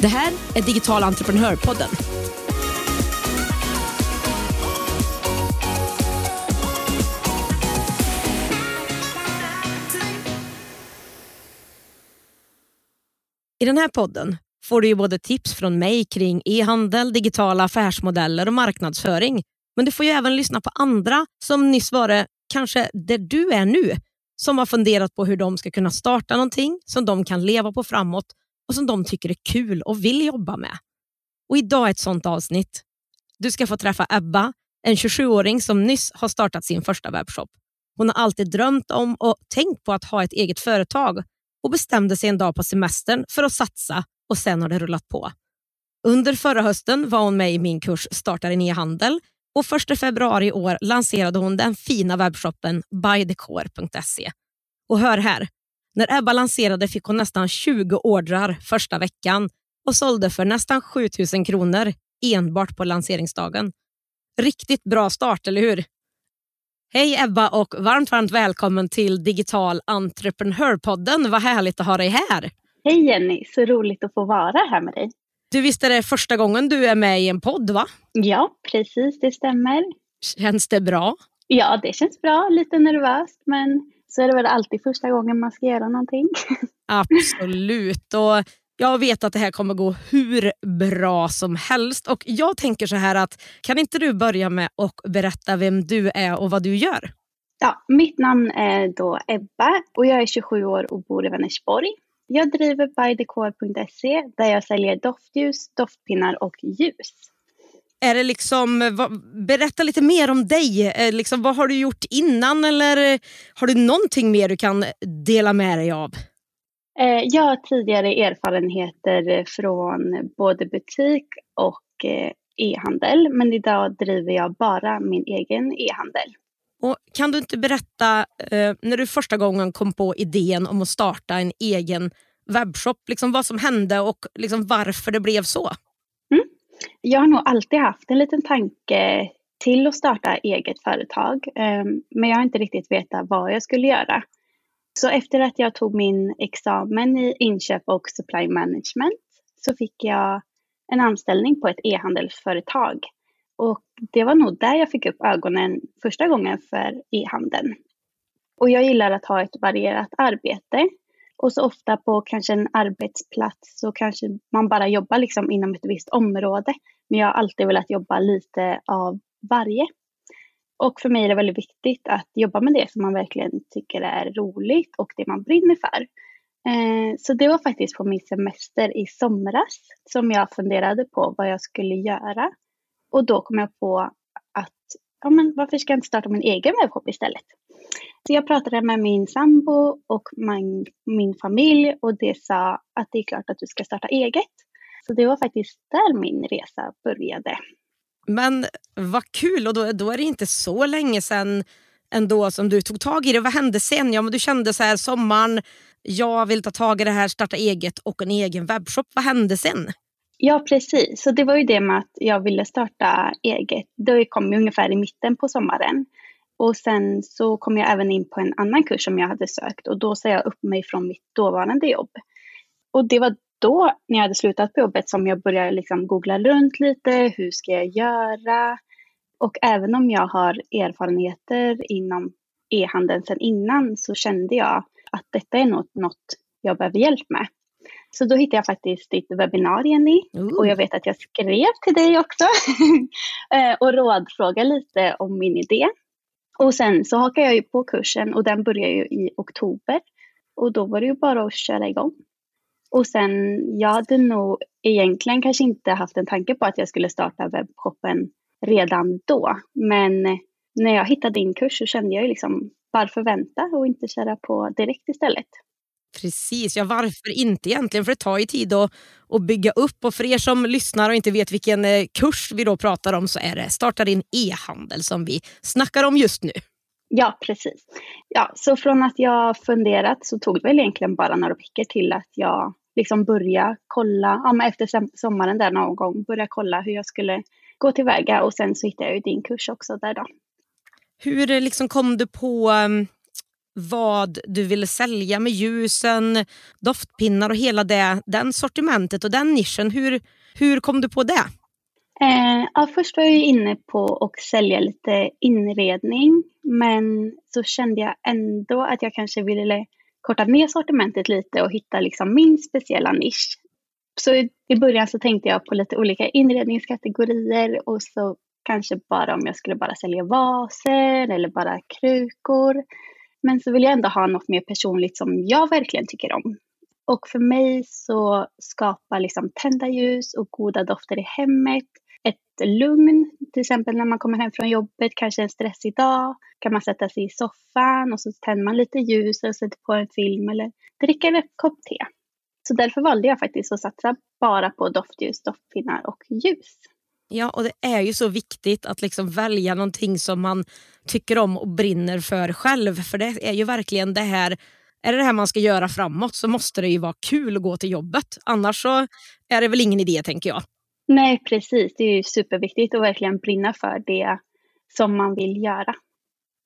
Det här är Digital Entreprenörpodden. I den här podden får du ju både tips från mig kring e-handel, digitala affärsmodeller och marknadsföring. Men du får ju även lyssna på andra som nyss var kanske där du är nu. Som har funderat på hur de ska kunna starta någonting som de kan leva på framåt och som de tycker är kul och vill jobba med. Och idag är ett sånt avsnitt. Du ska få träffa Ebba, en 27-åring som nyss har startat sin första webbshop. Hon har alltid drömt om och tänkt på att ha ett eget företag och bestämde sig en dag på semestern för att satsa och sen har det rullat på. Under förra hösten var hon med i min kurs Starta din e-handel. Och 1 februari i år lanserade hon den fina webbshoppen ByTheCore.se. Och hör här, när Ebba lanserade fick hon nästan 20 ordrar första veckan och sålde för nästan 7 000 kronor enbart på lanseringsdagen. Riktigt bra start, eller hur? Hej Ebba och varmt välkommen till Digital Entreprenörpodden. Vad härligt att ha dig här. Hej Jenny, så roligt att få vara här med dig. Du visste det första gången du är med i en podd, va? Ja, precis, det stämmer. Känns det bra? Ja, det känns bra. Lite nervöst, men så är det väl alltid första gången man ska göra någonting. Absolut, och jag vet att det här kommer gå hur bra som helst. Och jag tänker så här att, kan inte du börja med att berätta vem du är och vad du gör? Ja, mitt namn är då Ebba och jag är 27 år och bor i Vänersborg. Jag driver ByTheCore.se där jag säljer doftljus, doftpinnar och ljus. Är det liksom, berätta lite mer om dig. Liksom, vad har du gjort innan eller har du någonting mer du kan dela med dig av? Jag har tidigare erfarenheter från både butik och e-handel. Men idag driver jag bara min egen e-handel. Och kan du inte berätta när du första gången kom på idén om att starta en egen webbshop, liksom vad som hände och liksom varför det blev så? Jag har nog alltid haft en liten tanke till att starta eget företag, men jag har inte riktigt vetat vad jag skulle göra. Så efter att jag tog min examen i inköp och supply management så fick jag en anställning på ett e-handelsföretag. Och det var nog där jag fick upp ögonen första gången för e-handeln. Och jag gillar att ha ett varierat arbete. Och så ofta på kanske en arbetsplats så kanske man bara jobbar liksom inom ett visst område. Men jag har alltid velat jobba lite av varje. Och för mig är det väldigt viktigt att jobba med det som man verkligen tycker är roligt och det man brinner för. Så det var faktiskt på min semester i somras som jag funderade på vad jag skulle göra. Och då kom jag på att varför ska jag inte starta min egen webbshop istället? Så jag pratade med min sambo och min familj och det sa att det är klart att du ska starta eget. Så det var faktiskt där min resa började. Men vad kul, och då är det inte så länge sedan ändå som du tog tag i det. Vad hände sen? Ja, men du kände så här sommaren, jag vill ta tag i det här, starta eget och en egen webbshop. Vad hände sen? Ja, precis. Så det var ju det med att jag ville starta eget. Det kom ju ungefär i mitten på sommaren. Och sen så kom jag även in på en annan kurs som jag hade sökt. Och då sa jag upp mig från mitt dåvarande jobb. Och det var då när jag hade slutat på jobbet som jag började liksom googla runt lite. Hur ska jag göra? Och även om jag har erfarenheter inom e-handeln sedan innan så kände jag att detta är något jag behöver hjälp med. Så då hittade jag faktiskt ditt webbinar, Jenny. Och jag vet att jag skrev till dig också. Och rådfrågade lite om min idé. Och sen så hakade jag ju på kursen. Och den började ju i oktober. Och då var det ju bara att köra igång. Och sen, jag hade nog egentligen kanske inte haft en tanke på att jag skulle starta webbshoppen redan då. Men när jag hittade din kurs så kände jag ju liksom, varför vänta och inte köra på direkt istället? Precis, ja varför inte egentligen? För det tar ju tid att bygga upp. Och för er som lyssnar och inte vet vilken kurs vi då pratar om så är det Starta din e-handel som vi snackar om just nu. Ja, precis. Ja, så från att jag funderat så tog det väl egentligen bara några veckor till att jag liksom började kolla. Ja, men efter sommaren där någon gång började kolla hur jag skulle gå tillväga. Och sen så hittade jag ju din kurs också där då. Hur liksom kom du på vad du ville sälja med ljusen, doftpinnar och hela den sortimentet och den nischen? Hur kom du på det? Ja, först var jag inne på att sälja lite inredning, men så kände jag ändå att jag kanske ville korta ner sortimentet lite och hitta liksom min speciella nisch. Så i början så tänkte jag på lite olika inredningskategorier och så kanske bara om jag skulle bara sälja vaser eller bara krukor. Men så vill jag ändå ha något mer personligt som jag verkligen tycker om. Och för mig så skapar liksom tända ljus och goda dofter i hemmet ett lugn. Till exempel när man kommer hem från jobbet, kanske en stressig dag, kan man sätta sig i soffan och så tänder man lite ljus och sätter på en film eller dricker en kopp te. Så därför valde jag faktiskt att satsa bara på doftljus, doftpinnar och ljus. Ja, och det är ju så viktigt att liksom välja någonting som man tycker om och brinner för själv. För det är ju verkligen det här, är det här man ska göra framåt så måste det ju vara kul att gå till jobbet. Annars så är det väl ingen idé, tänker jag. Nej, precis. Det är ju superviktigt att verkligen brinna för det som man vill göra.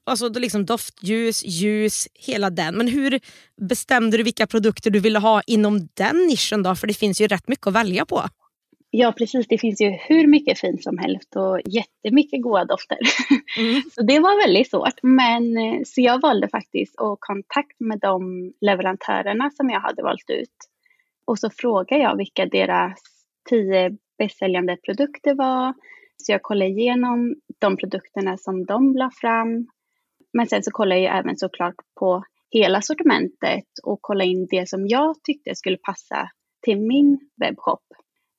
Alltså liksom doftljus, ljus, hela den. Men hur bestämde du vilka produkter du ville ha inom den nischen då? För det finns ju rätt mycket att välja på. Ja, precis. Det finns ju hur mycket fint som helst och jättemycket goda dofter. Mm. Så det var väldigt svårt. Men så jag valde faktiskt att kontakt med de leverantörerna som jag hade valt ut. Och så frågade jag vilka deras 10 bästsäljande produkter var. Så jag kollade igenom de produkterna som de la fram. Men sen så kollade jag även såklart på hela sortimentet och kollade in det som jag tyckte skulle passa till min webbshop.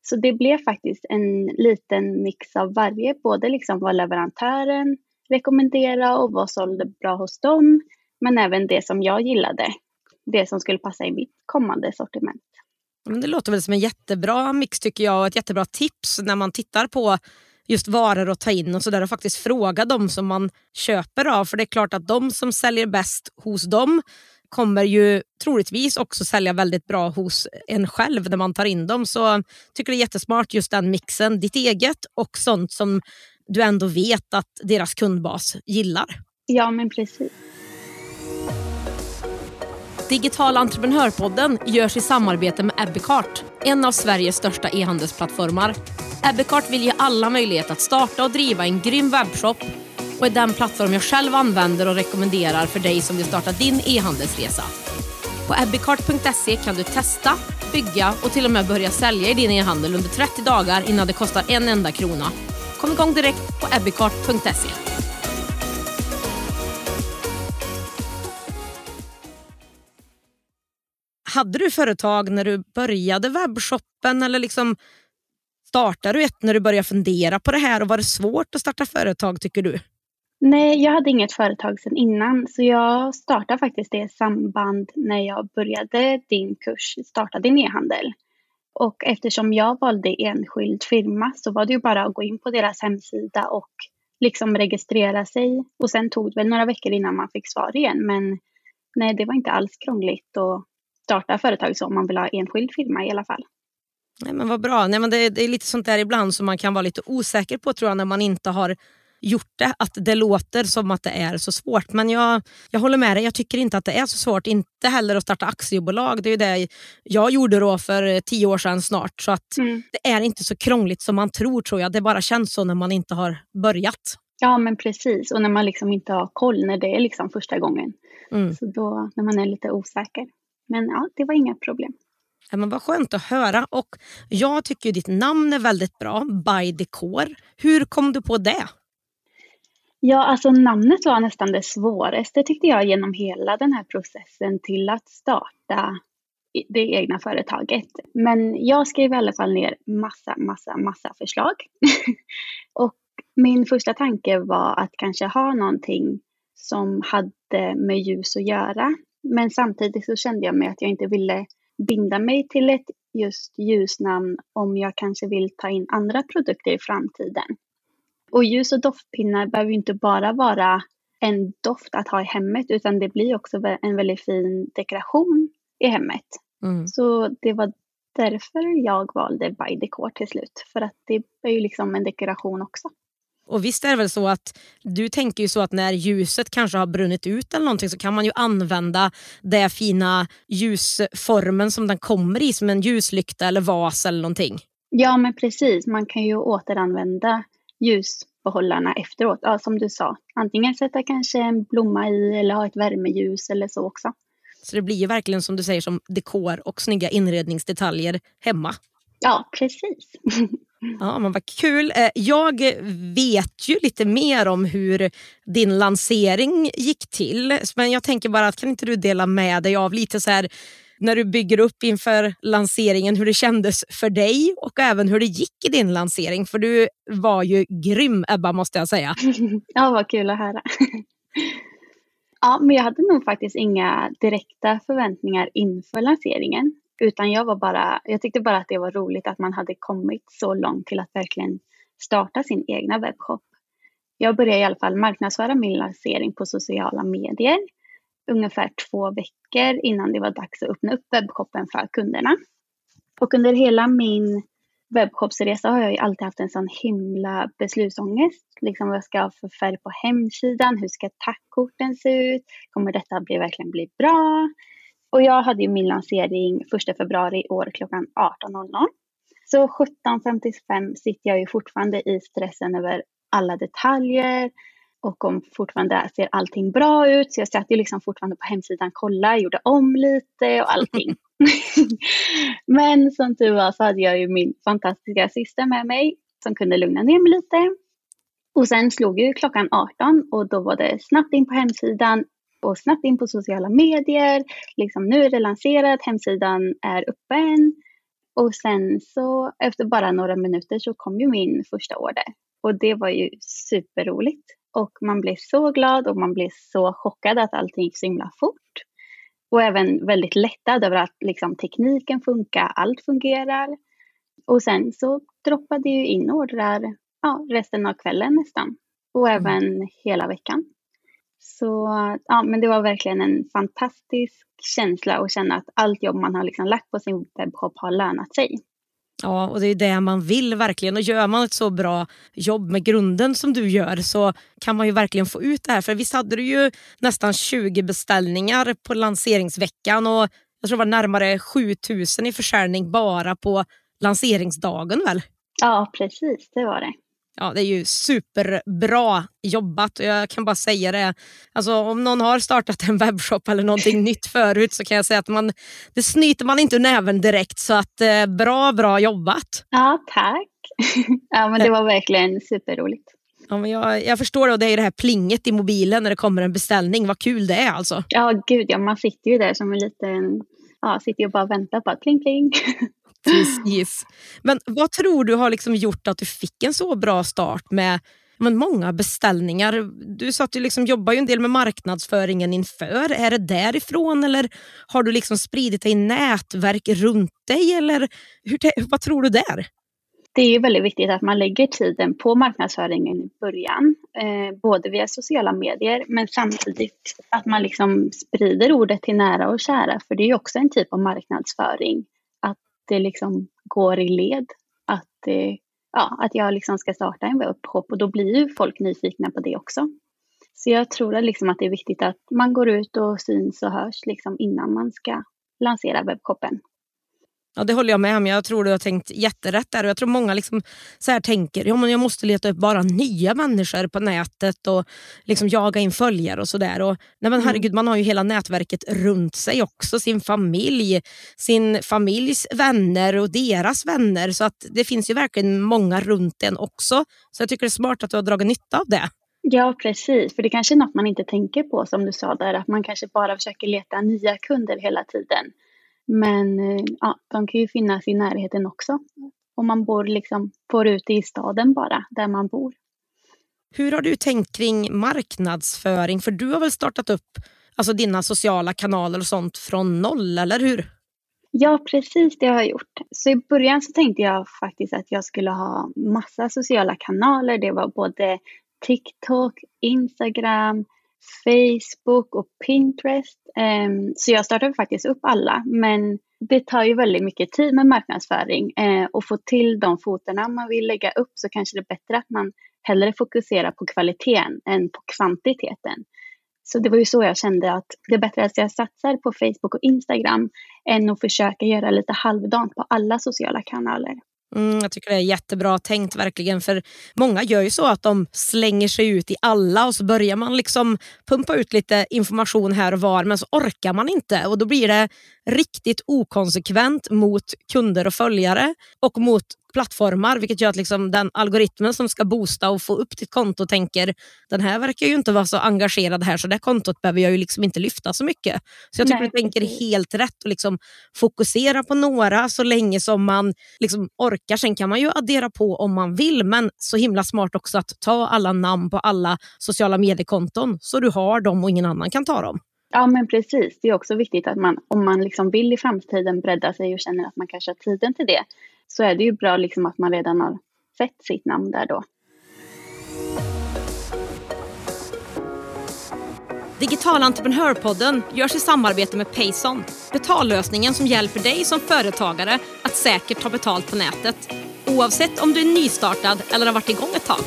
Så det blev faktiskt en liten mix av varje, både liksom vad leverantören rekommenderade och vad sålde bra hos dem, men även det som jag gillade, det som skulle passa i mitt kommande sortiment. Men det låter väl som en jättebra mix tycker jag och ett jättebra tips när man tittar på just varor att ta in och sådär och faktiskt fråga dem som man köper av, för det är klart att de som säljer bäst hos dem kommer ju troligtvis också sälja väldigt bra hos en själv när man tar in dem. Så tycker det är jättesmart just den mixen, ditt eget och sånt som du ändå vet att deras kundbas gillar. Ja, men precis. Digitala entreprenörpodden görs i samarbete med Abicart, en av Sveriges största e-handelsplattformar. Abicart vill ge alla möjlighet att starta och driva en grym webbshop och är den plattform jag själv använder och rekommenderar för dig som vill starta din e-handelsresa. På abicart.se kan du testa, bygga och till och med börja sälja i din e-handel under 30 dagar innan det kostar en enda krona. Kom igång direkt på abicart.se. Hade du företag när du började webbshoppen eller liksom startade du ett när du började fundera på det här och var det svårt att starta företag tycker du? Nej, jag hade inget företag sedan innan så jag startade faktiskt det i samband när jag började din kurs, startade din e-handel. Och eftersom jag valde enskild firma så var det ju bara att gå in på deras hemsida och liksom registrera sig. Och sen tog det väl några veckor innan man fick svar igen, men nej det var inte alls krångligt att starta företag så om man vill ha enskild firma i alla fall. Nej men vad bra, nej, men det är lite sånt där ibland som man kan vara lite osäker på tror jag när man inte har gjort det, att det låter som att det är så svårt. Men jag håller med dig, jag tycker inte att det är så svårt, inte heller att starta aktiebolag, det är ju det jag gjorde då för 10 år sedan snart, så att det är inte så krångligt som man tror jag, det bara känns så när man inte har börjat. Ja men precis, och när man liksom inte har koll när det är liksom första gången, så då när man är lite osäker. Men ja, det var inga problem. Men vad skönt att höra och jag tycker ju ditt namn är väldigt bra, ByTheCore. Hur kom du på det? Ja, alltså namnet var nästan det svåraste tyckte jag genom hela den här processen till att starta det egna företaget. Men jag skrev i alla fall ner massa förslag. Och min första tanke var att kanske ha någonting som hade med ljus att göra. Men samtidigt så kände jag mig att jag inte ville binda mig till ett just ljusnamn om jag kanske vill ta in andra produkter i framtiden. Och ljus- och doftpinnar behöver inte bara vara en doft att ha i hemmet, utan det blir också en väldigt fin dekoration i hemmet. Mm. Så det var därför jag valde ByTheCore till slut, för att det är ju liksom en dekoration också. Och visst är det väl så att du tänker ju så att när ljuset kanske har brunnit ut eller någonting så kan man ju använda den fina ljusformen som den kommer i som en ljuslykta eller vas eller någonting. Ja men precis, man kan ju återanvända ljusbehållarna efteråt, ja, som du sa. Antingen sätta kanske en blomma i eller ha ett värmeljus eller så också. Så det blir ju verkligen som du säger som dekor och snygga inredningsdetaljer hemma. Ja, precis. Ja, men vad kul. Jag vet ju lite mer om hur din lansering gick till. Men jag tänker bara att kan inte du dela med dig av lite så här när du bygger upp inför lanseringen hur det kändes för dig och även hur det gick i din lansering. För du var ju grym, Ebba, måste jag säga. Ja, vad kul att höra. Ja, men jag hade nog faktiskt inga direkta förväntningar inför lanseringen. Utan jag tyckte bara att det var roligt att man hade kommit så långt till att verkligen starta sin egna webbshop. Jag började i alla fall marknadsföra min lansering på sociala medier ungefär 2 veckor innan det var dags att öppna upp webbshoppen för kunderna. Och under hela min webbshopsresa har jag ju alltid haft en sån himla beslutsångest. Liksom vad jag ska ha för färg på hemsidan, hur ska tackkorten se ut, kommer detta verkligen bli bra? Och jag hade ju min lansering 1 februari i år klockan 18.00. Så 17.55 sitter jag ju fortfarande i stressen över alla detaljer. Och om fortfarande ser allting bra ut. Så jag satt ju liksom fortfarande på hemsidan, kolla, gjorde om lite och allting. Men som tur var så hade jag ju min fantastiska syster med mig som kunde lugna ner mig lite. Och sen slog ju klockan 18 och då var det snabbt in på hemsidan. Och snabbt in på sociala medier. Liksom nu är det lanserat. Hemsidan är öppen. Och sen så efter bara några minuter så kom ju min första order. Och det var ju superroligt. Och man blev så glad och man blev så chockad att allting gick så himla fort. Och även väldigt lättad över att liksom, tekniken funkar. Allt fungerar. Och sen så droppade ju in ordrar resten av kvällen nästan. Och även hela veckan. Så ja, men det var verkligen en fantastisk känsla att känna att allt jobb man har liksom lagt på sin webbshop har lönat sig. Ja, och det är det man vill verkligen. Och gör man ett så bra jobb med grunden som du gör så kan man ju verkligen få ut det här. För visst hade du ju nästan 20 beställningar på lanseringsveckan och jag tror det var närmare 7 000 i försäljning bara på lanseringsdagen väl? Ja, precis, det var det. Ja, det är ju superbra jobbat och jag kan bara säga det. Alltså om någon har startat en webbshop eller någonting nytt förut så kan jag säga att det snyter man inte ur näven direkt. Så att bra jobbat. Ja, tack. Ja, men det var verkligen superroligt. Ja, men jag förstår det och det är det här plinget i mobilen när det kommer en beställning. Vad kul det är alltså. Ja, gud ja, man sitter ju där som en liten... Ja, sitter ju bara och väntar på att pling pling. Precis. Men vad tror du har liksom gjort att du fick en så bra start med många beställningar? Du sa att du liksom jobbar ju en del med marknadsföringen inför. Är det därifrån eller har du liksom spridit dig i nätverk runt dig? Eller vad tror du där? Det är ju väldigt viktigt att man lägger tiden på marknadsföringen i början. Både via sociala medier men samtidigt att man liksom sprider ordet till nära och kära. För det är ju också en typ av marknadsföring. Det liksom går i led att jag liksom ska starta en webbshop och då blir ju folk nyfikna på det också. Så jag tror liksom att det är viktigt att man går ut och syns och hörs liksom innan man ska lansera webbshopen. Ja, det håller jag med om. Jag tror du har tänkt jätterätt där. Jag tror många liksom så här tänker, ja, men jag måste leta upp bara nya människor på nätet och liksom jaga in följare och sådär. Och nej men herregud, man har ju hela nätverket runt sig också. Sin familjs vänner och deras vänner. Så att det finns ju verkligen många runt en också. Så jag tycker det är smart att du har dragit nytta av det. Ja, precis. För det kanske är något man inte tänker på som du sa där. Att man kanske bara försöker leta nya kunder hela tiden. Men ja, de kan ju finnas i närheten också. Om man bor liksom ute i staden bara, där man bor. Hur har du tänkt kring marknadsföring? För du har väl startat upp alltså dina sociala kanaler och sånt från noll, eller hur? Ja, precis det jag har gjort. Så i början så tänkte jag faktiskt att jag skulle ha massa sociala kanaler. Det var både TikTok, Instagram, Facebook och Pinterest. Så jag startade faktiskt upp alla. Men det tar ju väldigt mycket tid med marknadsföring. Och få till de fotorna man vill lägga upp, så kanske det är bättre att man hellre fokuserar på kvaliteten än på kvantiteten. Så det var ju så jag kände, att det är bättre att jag satsar på Facebook och Instagram än att försöka göra lite halvdant på alla sociala kanaler. Jag tycker det är jättebra tänkt verkligen, för många gör ju så att de slänger sig ut i alla och så börjar man liksom pumpa ut lite information här och var, men så orkar man inte och då blir det riktigt okonsekvent mot kunder och följare och mot plattformar, vilket gör att liksom den algoritmen som ska boosta och få upp ditt konto tänker, den här verkar ju inte vara så engagerad här, så det kontot behöver jag ju liksom inte lyfta så mycket. Så jag tycker du tänker helt rätt och liksom fokusera på några så länge som man liksom orkar. Sen kan man ju addera på om man vill, men så himla smart också att ta alla namn på alla sociala mediekonton så du har dem och ingen annan kan ta dem. Ja, men precis. Det är också viktigt att man, om man liksom vill i framtiden bredda sig och känner att man kanske har tiden till det, så är det ju bra liksom att man redan har sett sitt namn där då. Digital entreprenörpodden görs i samarbete med Payson. Betallösningen som hjälper dig som företagare att säkert ta betalt på nätet, oavsett om du är nystartad eller har varit igång ett tag.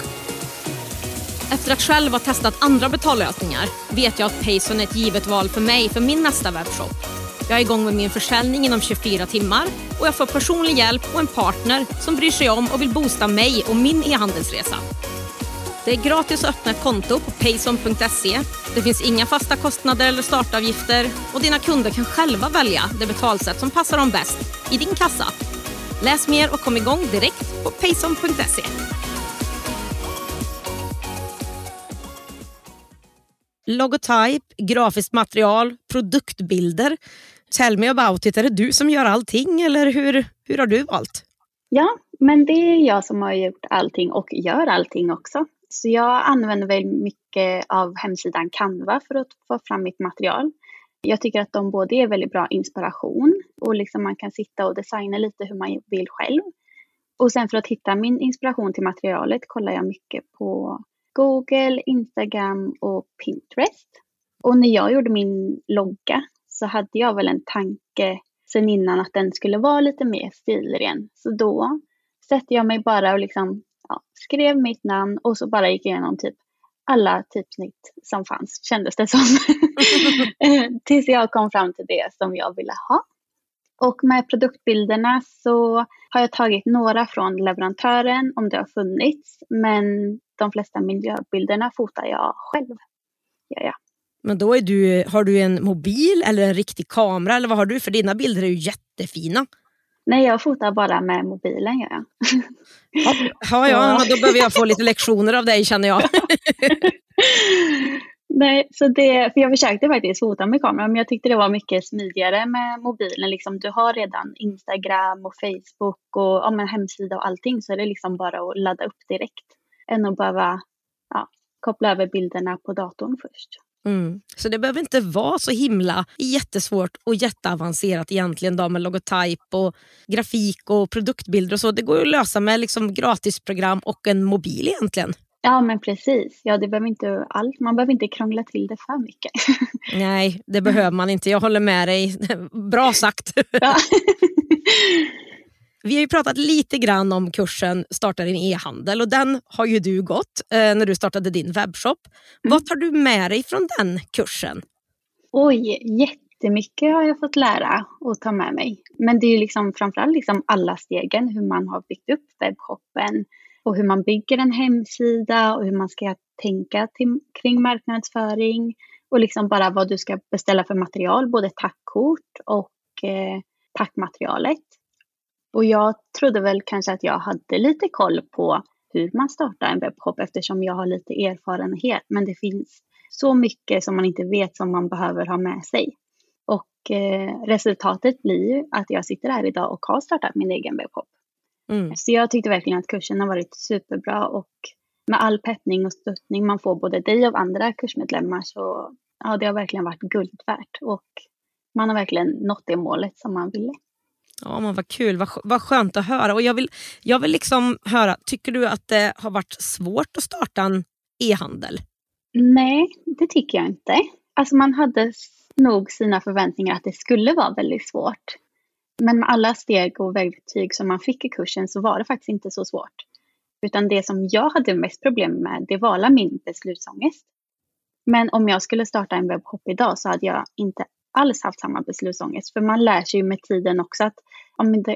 Efter att själv ha testat andra betallösningar vet jag att Payson är ett givet val för mig för min nästa webbshop. Jag är igång med min försäljning inom 24 timmar och jag får personlig hjälp och en partner som bryr sig om och vill boosta mig och min e-handelsresa. Det är gratis att öppna ett konto på payson.se. Det finns inga fasta kostnader eller startavgifter och dina kunder kan själva välja det betalsätt som passar dem bäst i din kassa. Läs mer och kom igång direkt på payson.se. Logotyp, grafiskt material, produktbilder. Tell me about it. Är det du som gör allting eller hur har du valt? Ja, men det är jag som har gjort allting och gör allting också. Så jag använder väl mycket av hemsidan Canva för att få fram mitt material. Jag tycker att de både är väldigt bra inspiration och liksom man kan sitta och designa lite hur man vill själv. Och sen för att hitta min inspiration till materialet kollar jag mycket på Google, Instagram och Pinterest. Och när jag gjorde min logga så hade jag väl en tanke sen innan att den skulle vara lite mer stilren. Så då sätter jag mig bara och liksom, skrev mitt namn och så bara gick igenom typ alla typsnitt som fanns, kändes det som. Tills jag kom fram till det som jag ville ha. Och med produktbilderna så har jag tagit några från leverantören om det har funnits. Men de flesta miljöbilderna fotar jag själv. Ja. Men då har du en mobil eller en riktig kamera? Eller vad har du? För dina bilder är ju jättefina. Nej, jag fotar bara med mobilen, gör jag. Ja, då behöver jag få lite lektioner av dig, känner jag. Nej, så för jag försökte faktiskt fota med kameran, men jag tyckte det var mycket smidigare med mobilen. Liksom, du har redan Instagram och Facebook och om en hemsida och allting, så är det liksom bara att ladda upp direkt än att behöva koppla över bilderna på datorn först. Så det behöver inte vara så himla jättesvårt och jätteavancerat egentligen då, med logotyp och grafik och produktbilder och så. Det går ju att lösa med liksom gratisprogram och en mobil egentligen. Ja, men precis. Ja, det behöver inte allt. Man behöver inte krångla till det för mycket. Nej, det behöver man inte. Jag håller med dig. Bra sagt. Ja. Vi har ju pratat lite grann om kursen Starta din e-handel och den har ju du gått när du startade din webbshop. Vad tar du med dig från den kursen? Oj, jättemycket har jag fått lära och ta med mig. Men det är ju liksom framförallt liksom alla stegen, hur man har byggt upp webbshoppen och hur man bygger en hemsida och hur man ska tänka kring marknadsföring och liksom bara vad du ska beställa för material, både tackkort och packmaterialet. Och jag trodde väl kanske att jag hade lite koll på hur man startar en webbshop eftersom jag har lite erfarenhet. Men det finns så mycket som man inte vet som man behöver ha med sig. Och resultatet blir ju att jag sitter här idag och har startat min egen webbshop. Så jag tyckte verkligen att kursen har varit superbra och med all peppning och stöttning man får både dig och andra kursmedlemmar så ja, det har verkligen varit guld värt och man har verkligen nått det målet som man ville. Ja, men vad kul, vad skönt att höra. Och jag vill liksom höra, tycker du att det har varit svårt att starta en e-handel? Nej, det tycker jag inte. Alltså man hade nog sina förväntningar att det skulle vara väldigt svårt. Men med alla steg och verktyg som man fick i kursen så var det faktiskt inte så svårt. Utan det som jag hade mest problem med, det var min beslutsångest. Men om jag skulle starta en webbshop idag så hade jag inte alls haft samma beslutsångest. För man lär sig ju med tiden också att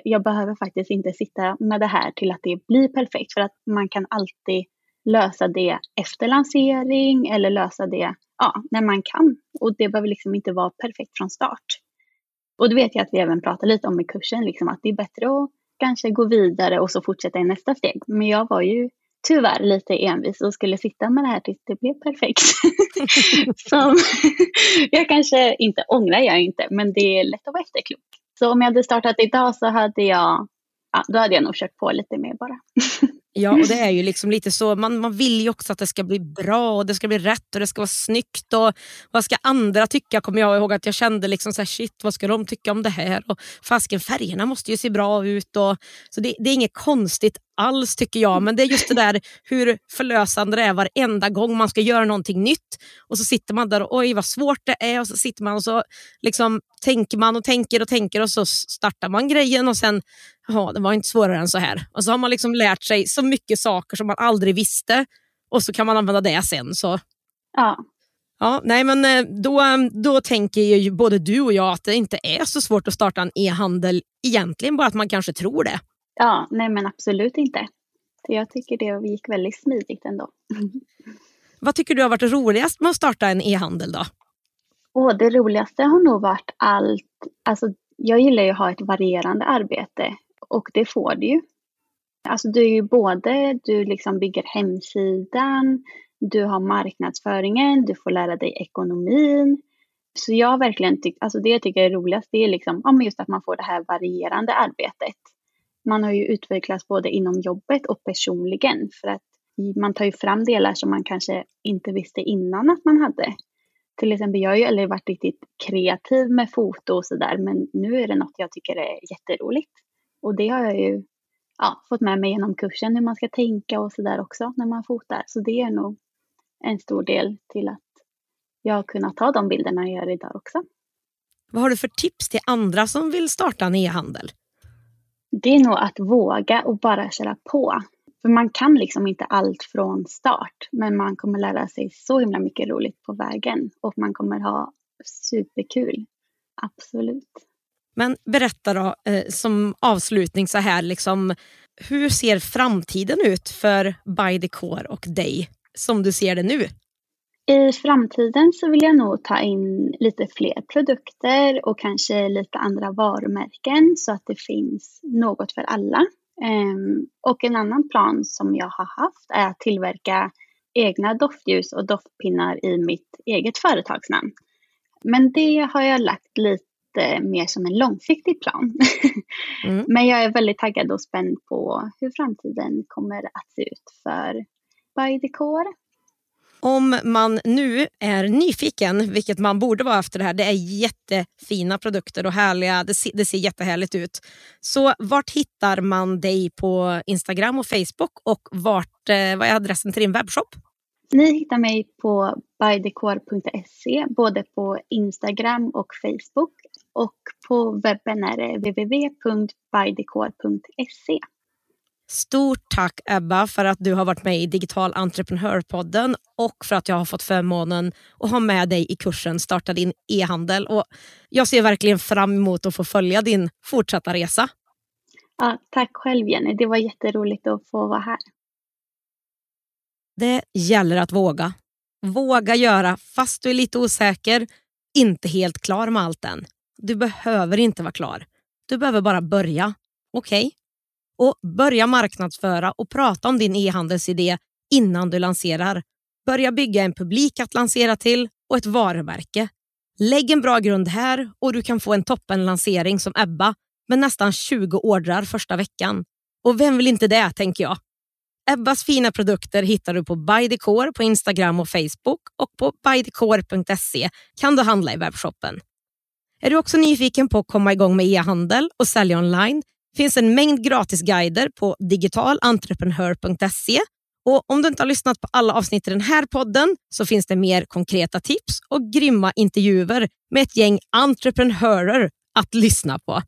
jag behöver faktiskt inte sitta med det här till att det blir perfekt. För att man kan alltid lösa det efter lansering eller lösa det när man kan. Och det behöver liksom inte vara perfekt från start. Och det vet jag att vi även pratar lite om i kursen. Liksom att det är bättre att kanske gå vidare och så fortsätta i nästa steg. Men jag var ju tyvärr lite envis och skulle sitta med det här tills det blev perfekt. Så jag kanske inte ångrar jag inte. Men det är lätt att vara efterklok. Så om jag hade startat idag så hade jag... Ja, då hade jag nog kört på lite mer bara. Ja, och det är ju liksom lite så. Man vill ju också att det ska bli bra och det ska bli rätt och det ska vara snyggt. Och vad ska andra tycka? Kommer jag ihåg att jag kände liksom så här, shit, vad ska de tycka om det här? Och fasken, färgerna måste ju se bra ut. Och, så det är inget konstigt alls tycker jag. Men det är just det där hur förlösande det är varenda gång man ska göra någonting nytt. Och så sitter man där och oj vad svårt det är. Och så sitter man och så liksom tänker man och tänker och så startar man grejen. Och sen, ja det var inte svårare än så här. Och så har man liksom lärt sig så mycket saker som man aldrig visste. Och så kan man använda det sen. Så. Ja. Ja, nej men då tänker ju både du och jag att det inte är så svårt att starta en e-handel egentligen. Bara att man kanske tror det. Ja, nej men absolut inte. Jag tycker det gick väldigt smidigt ändå. Vad tycker du har varit roligast med att starta en e-handel då? Det roligaste har nog varit allt. Alltså, jag gillar ju att ha ett varierande arbete. Och det får du ju. Alltså du är ju både, du liksom bygger hemsidan, du har marknadsföringen, du får lära dig ekonomin. Så jag har verkligen tyckt, alltså det jag tycker är roligast det är liksom, just att man får det här varierande arbetet. Man har ju utvecklats både inom jobbet och personligen för att man tar ju fram delar som man kanske inte visste innan att man hade. Till exempel jag har ju aldrig varit riktigt kreativ med foto och sådär men nu är det något jag tycker är jätteroligt. Och det har jag ju fått med mig genom kursen hur man ska tänka och sådär också när man fotar. Så det är nog en stor del till att jag har kunnat ta de bilderna jag gör idag också. Vad har du för tips till andra som vill starta en e-handel? Det är nog att våga och bara köra på. För man kan liksom inte allt från start. Men man kommer lära sig så himla mycket roligt på vägen. Och man kommer ha superkul. Absolut. Men berätta då som avslutning så här liksom. Hur ser framtiden ut för ByTheCore och dig som du ser det nu? I framtiden så vill jag nog ta in lite fler produkter och kanske lite andra varumärken så att det finns något för alla. Och en annan plan som jag har haft är att tillverka egna doftljus och doftpinnar i mitt eget företagsnamn. Men det har jag lagt lite mer som en långsiktig plan. Men jag är väldigt taggad och spänd på hur framtiden kommer att se ut för ByTheCore. Om man nu är nyfiken, vilket man borde vara efter det här, det är jättefina produkter och härliga, det ser jättehärligt ut. Så vart hittar man dig på Instagram och Facebook och vad är adressen till din webbshop? Ni hittar mig på bythecore.se, både på Instagram och Facebook. Och på webben är det www.bythecore.se. Stort tack Ebba för att du har varit med i Digital Entreprenörpodden och för att jag har fått förmånen att ha med dig i kursen Starta din e-handel. Och jag ser verkligen fram emot att få följa din fortsatta resa. Ja, tack själv Jenny, det var jätteroligt att få vara här. Det gäller att våga. Våga göra fast du är lite osäker, inte helt klar med allt än. Du behöver inte vara klar. Du behöver bara börja. Okej? Och börja marknadsföra och prata om din e-handelsidé innan du lanserar. Börja bygga en publik att lansera till och ett varumärke. Lägg en bra grund här och du kan få en toppenlansering som Ebba med nästan 20 ordrar första veckan. Och vem vill inte det tänker jag? Ebbas fina produkter hittar du på ByTheCore på Instagram och Facebook, och på bythecore.se kan du handla i webbshoppen. Är du också nyfiken på att komma igång med e-handel och sälja online? Finns en mängd gratisguider på digitalentreprenör.se, och om du inte har lyssnat på alla avsnitt i den här podden så finns det mer konkreta tips och grymma intervjuer med ett gäng entreprenörer att lyssna på.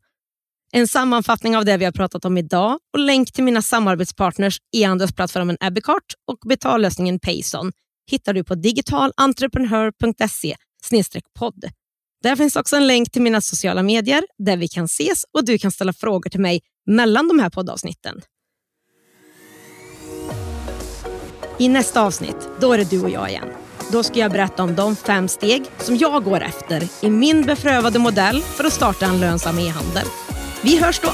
En sammanfattning av det vi har pratat om idag och länk till mina samarbetspartners e-handelsplattformen Abicart och betallösningen Payson hittar du på digitalentreprenör.se/podd. Där finns också en länk till mina sociala medier där vi kan ses och du kan ställa frågor till mig mellan de här poddavsnitten. I nästa avsnitt, då är det du och jag igen. Då ska jag berätta om de 5 steg som jag går efter i min beprövade modell för att starta en lönsam e-handel. Vi hörs då!